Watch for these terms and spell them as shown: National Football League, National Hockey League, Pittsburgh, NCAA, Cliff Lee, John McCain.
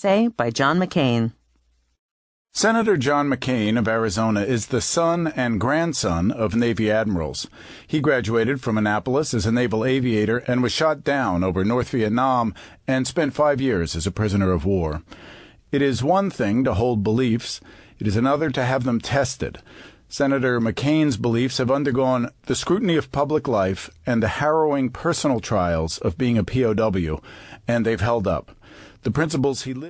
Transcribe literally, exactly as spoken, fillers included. Say by John McCain. Senator John McCain of Arizona is the son and grandson of Navy admirals. He graduated from Annapolis as a naval aviator and was shot down over North Vietnam and spent five years as a prisoner of war. It is one thing to hold beliefs. It is another to have them tested. Senator McCain's beliefs have undergone the scrutiny of public life and the harrowing personal trials of being a P O W, and they've held up. The principles he lived